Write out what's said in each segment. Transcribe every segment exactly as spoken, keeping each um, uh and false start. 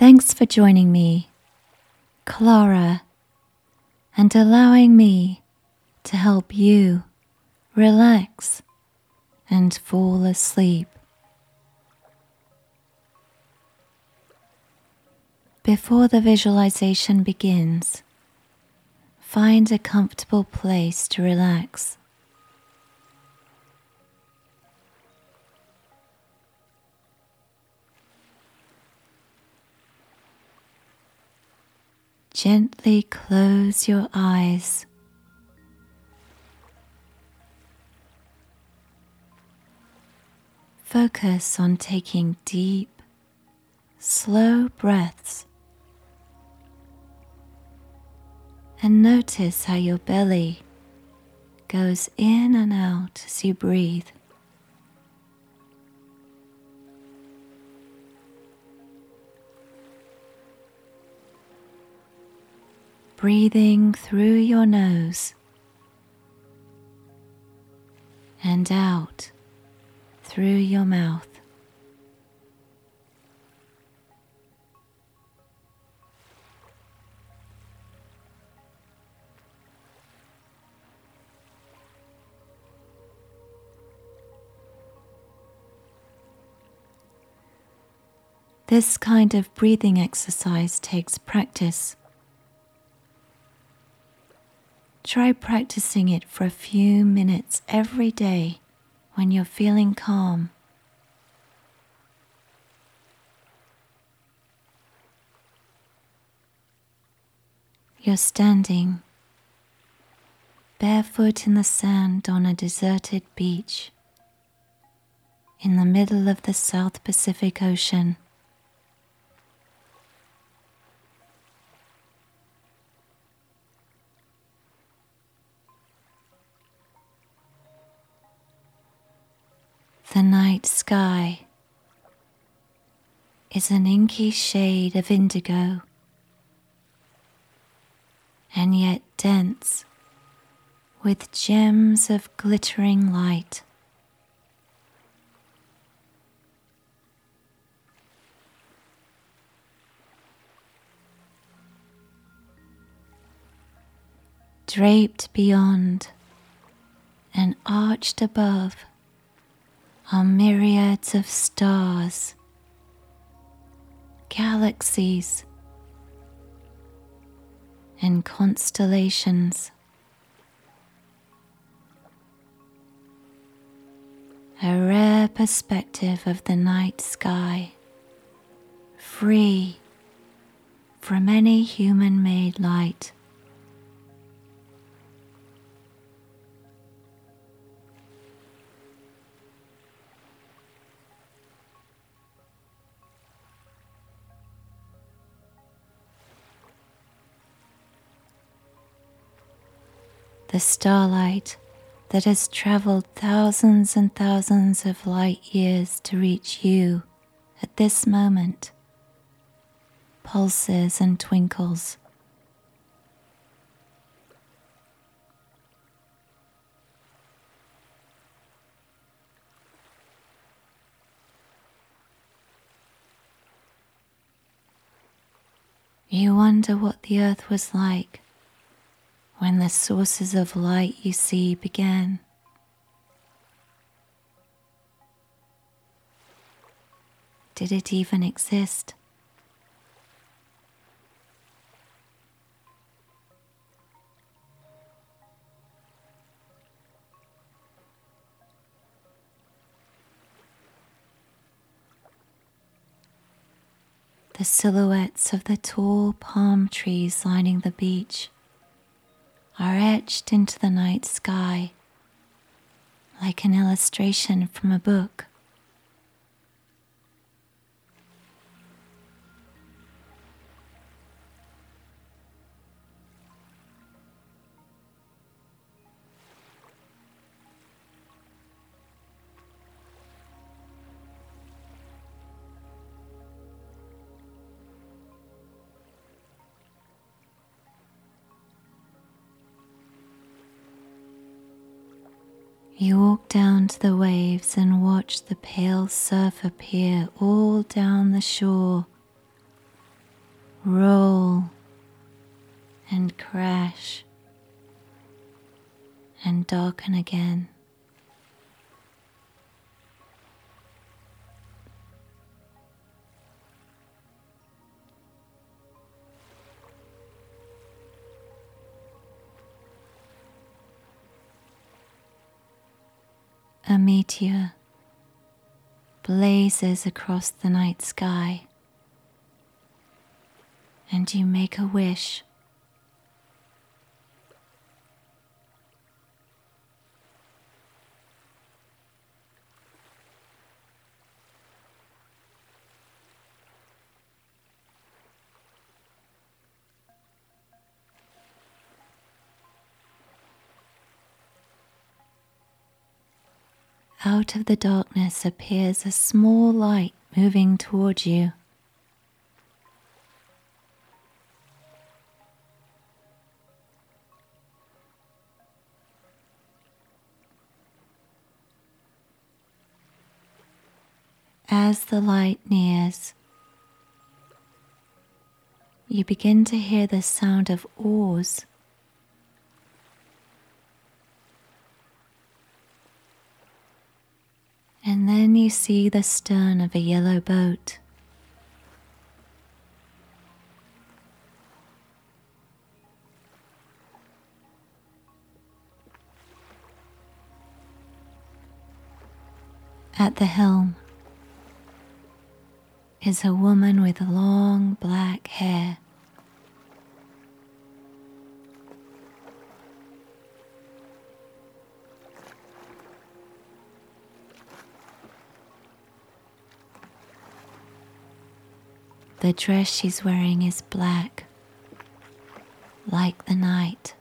Thanks for joining me, Clara, and allowing me to help you relax and fall asleep. Before the visualization begins, find a comfortable place to relax. Gently close your eyes. Focus on taking deep, slow breaths. And notice how your belly goes in and out as you breathe. Breathing through your nose and out through your mouth. This kind of breathing exercise takes practice. Try practicing it for a few minutes every day when you're feeling calm. You're standing, barefoot in the sand on a deserted beach, in the middle of the South Pacific Ocean. The night sky is an inky shade of indigo, and yet dense with gems of glittering light. Draped beyond and arched above are myriads of stars, galaxies, and constellations. A rare perspective of the night sky, free from any human-made light. The starlight that has traveled thousands and thousands of light years to reach you at this moment pulses and twinkles. You wonder what the earth was like when the sources of light you see began. Did it even exist? The silhouettes of the tall palm trees lining the beach are etched into the night sky like an illustration from a book. You walk down to the waves and watch the pale surf appear all down the shore roll and crash and darken again. A meteor blazes across the night sky, and you make a wish. Out of the darkness appears a small light moving toward you. As the light nears, you begin to hear the sound of oars. And then you see the stern of a yellow boat. At the helm is a woman with long black hair. The dress she's wearing is black, like the night.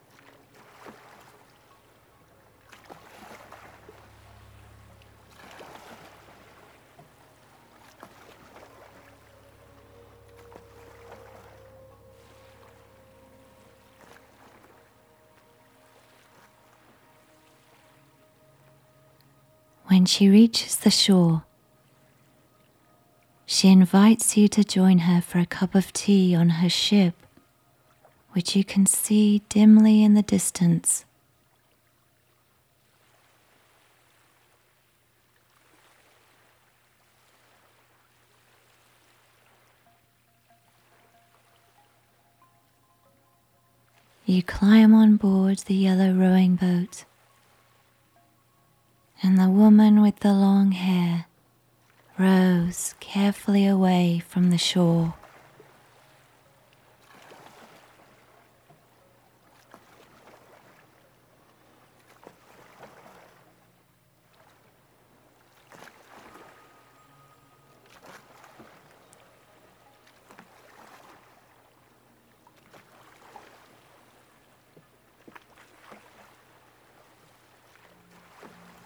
When she reaches the shore, she invites you to join her for a cup of tea on her ship, which you can see dimly in the distance. You climb on board the yellow rowing boat, and the woman with the long hair rows carefully away from the shore.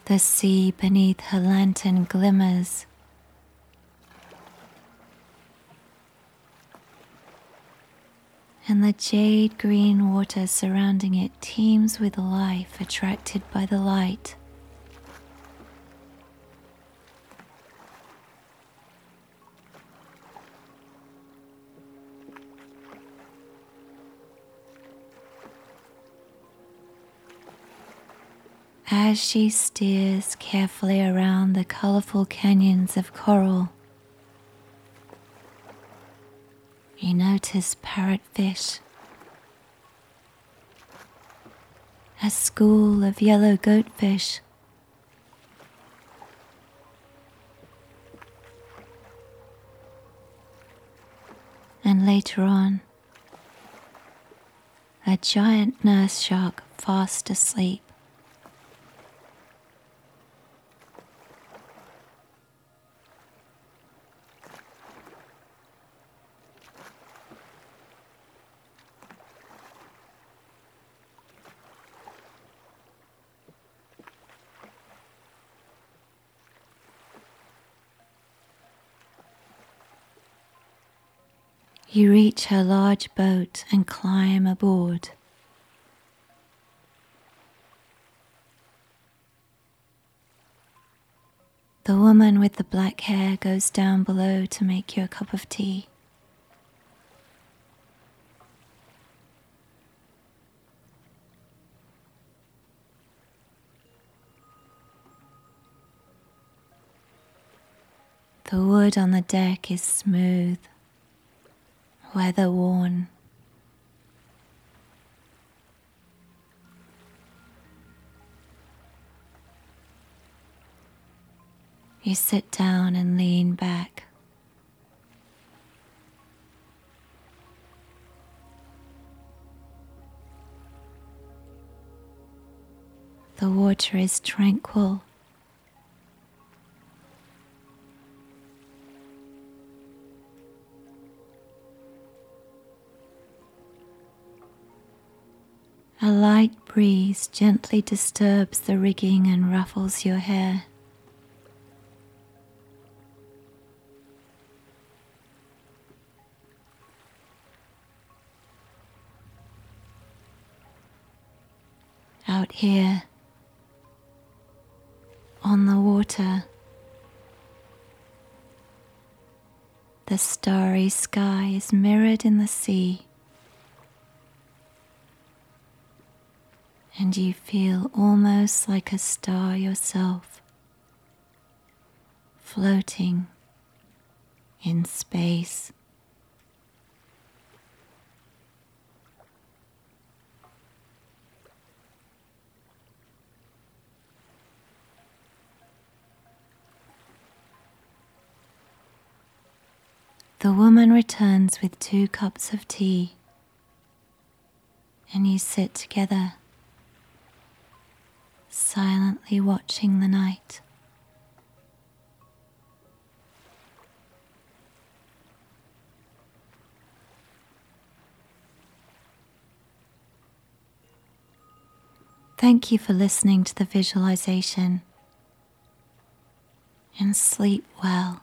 The sea beneath her lantern glimmers, and the jade green water surrounding it teems with life attracted by the light. As she steers carefully around the colorful canyons of coral, you notice parrotfish, a school of yellow goatfish, and later on, a giant nurse shark fast asleep. You reach her large boat and climb aboard. The woman with the black hair goes down below to make you a cup of tea. The wood on the deck is smooth, weather-worn. You sit down and lean back. The water is tranquil. A light breeze gently disturbs the rigging and ruffles your hair. Out here, on the water, the starry sky is mirrored in the sea, and you feel almost like a star yourself, floating in space. The woman returns with two cups of tea, and you sit together, silently watching the night. Thank you for listening to the visualization, and sleep well.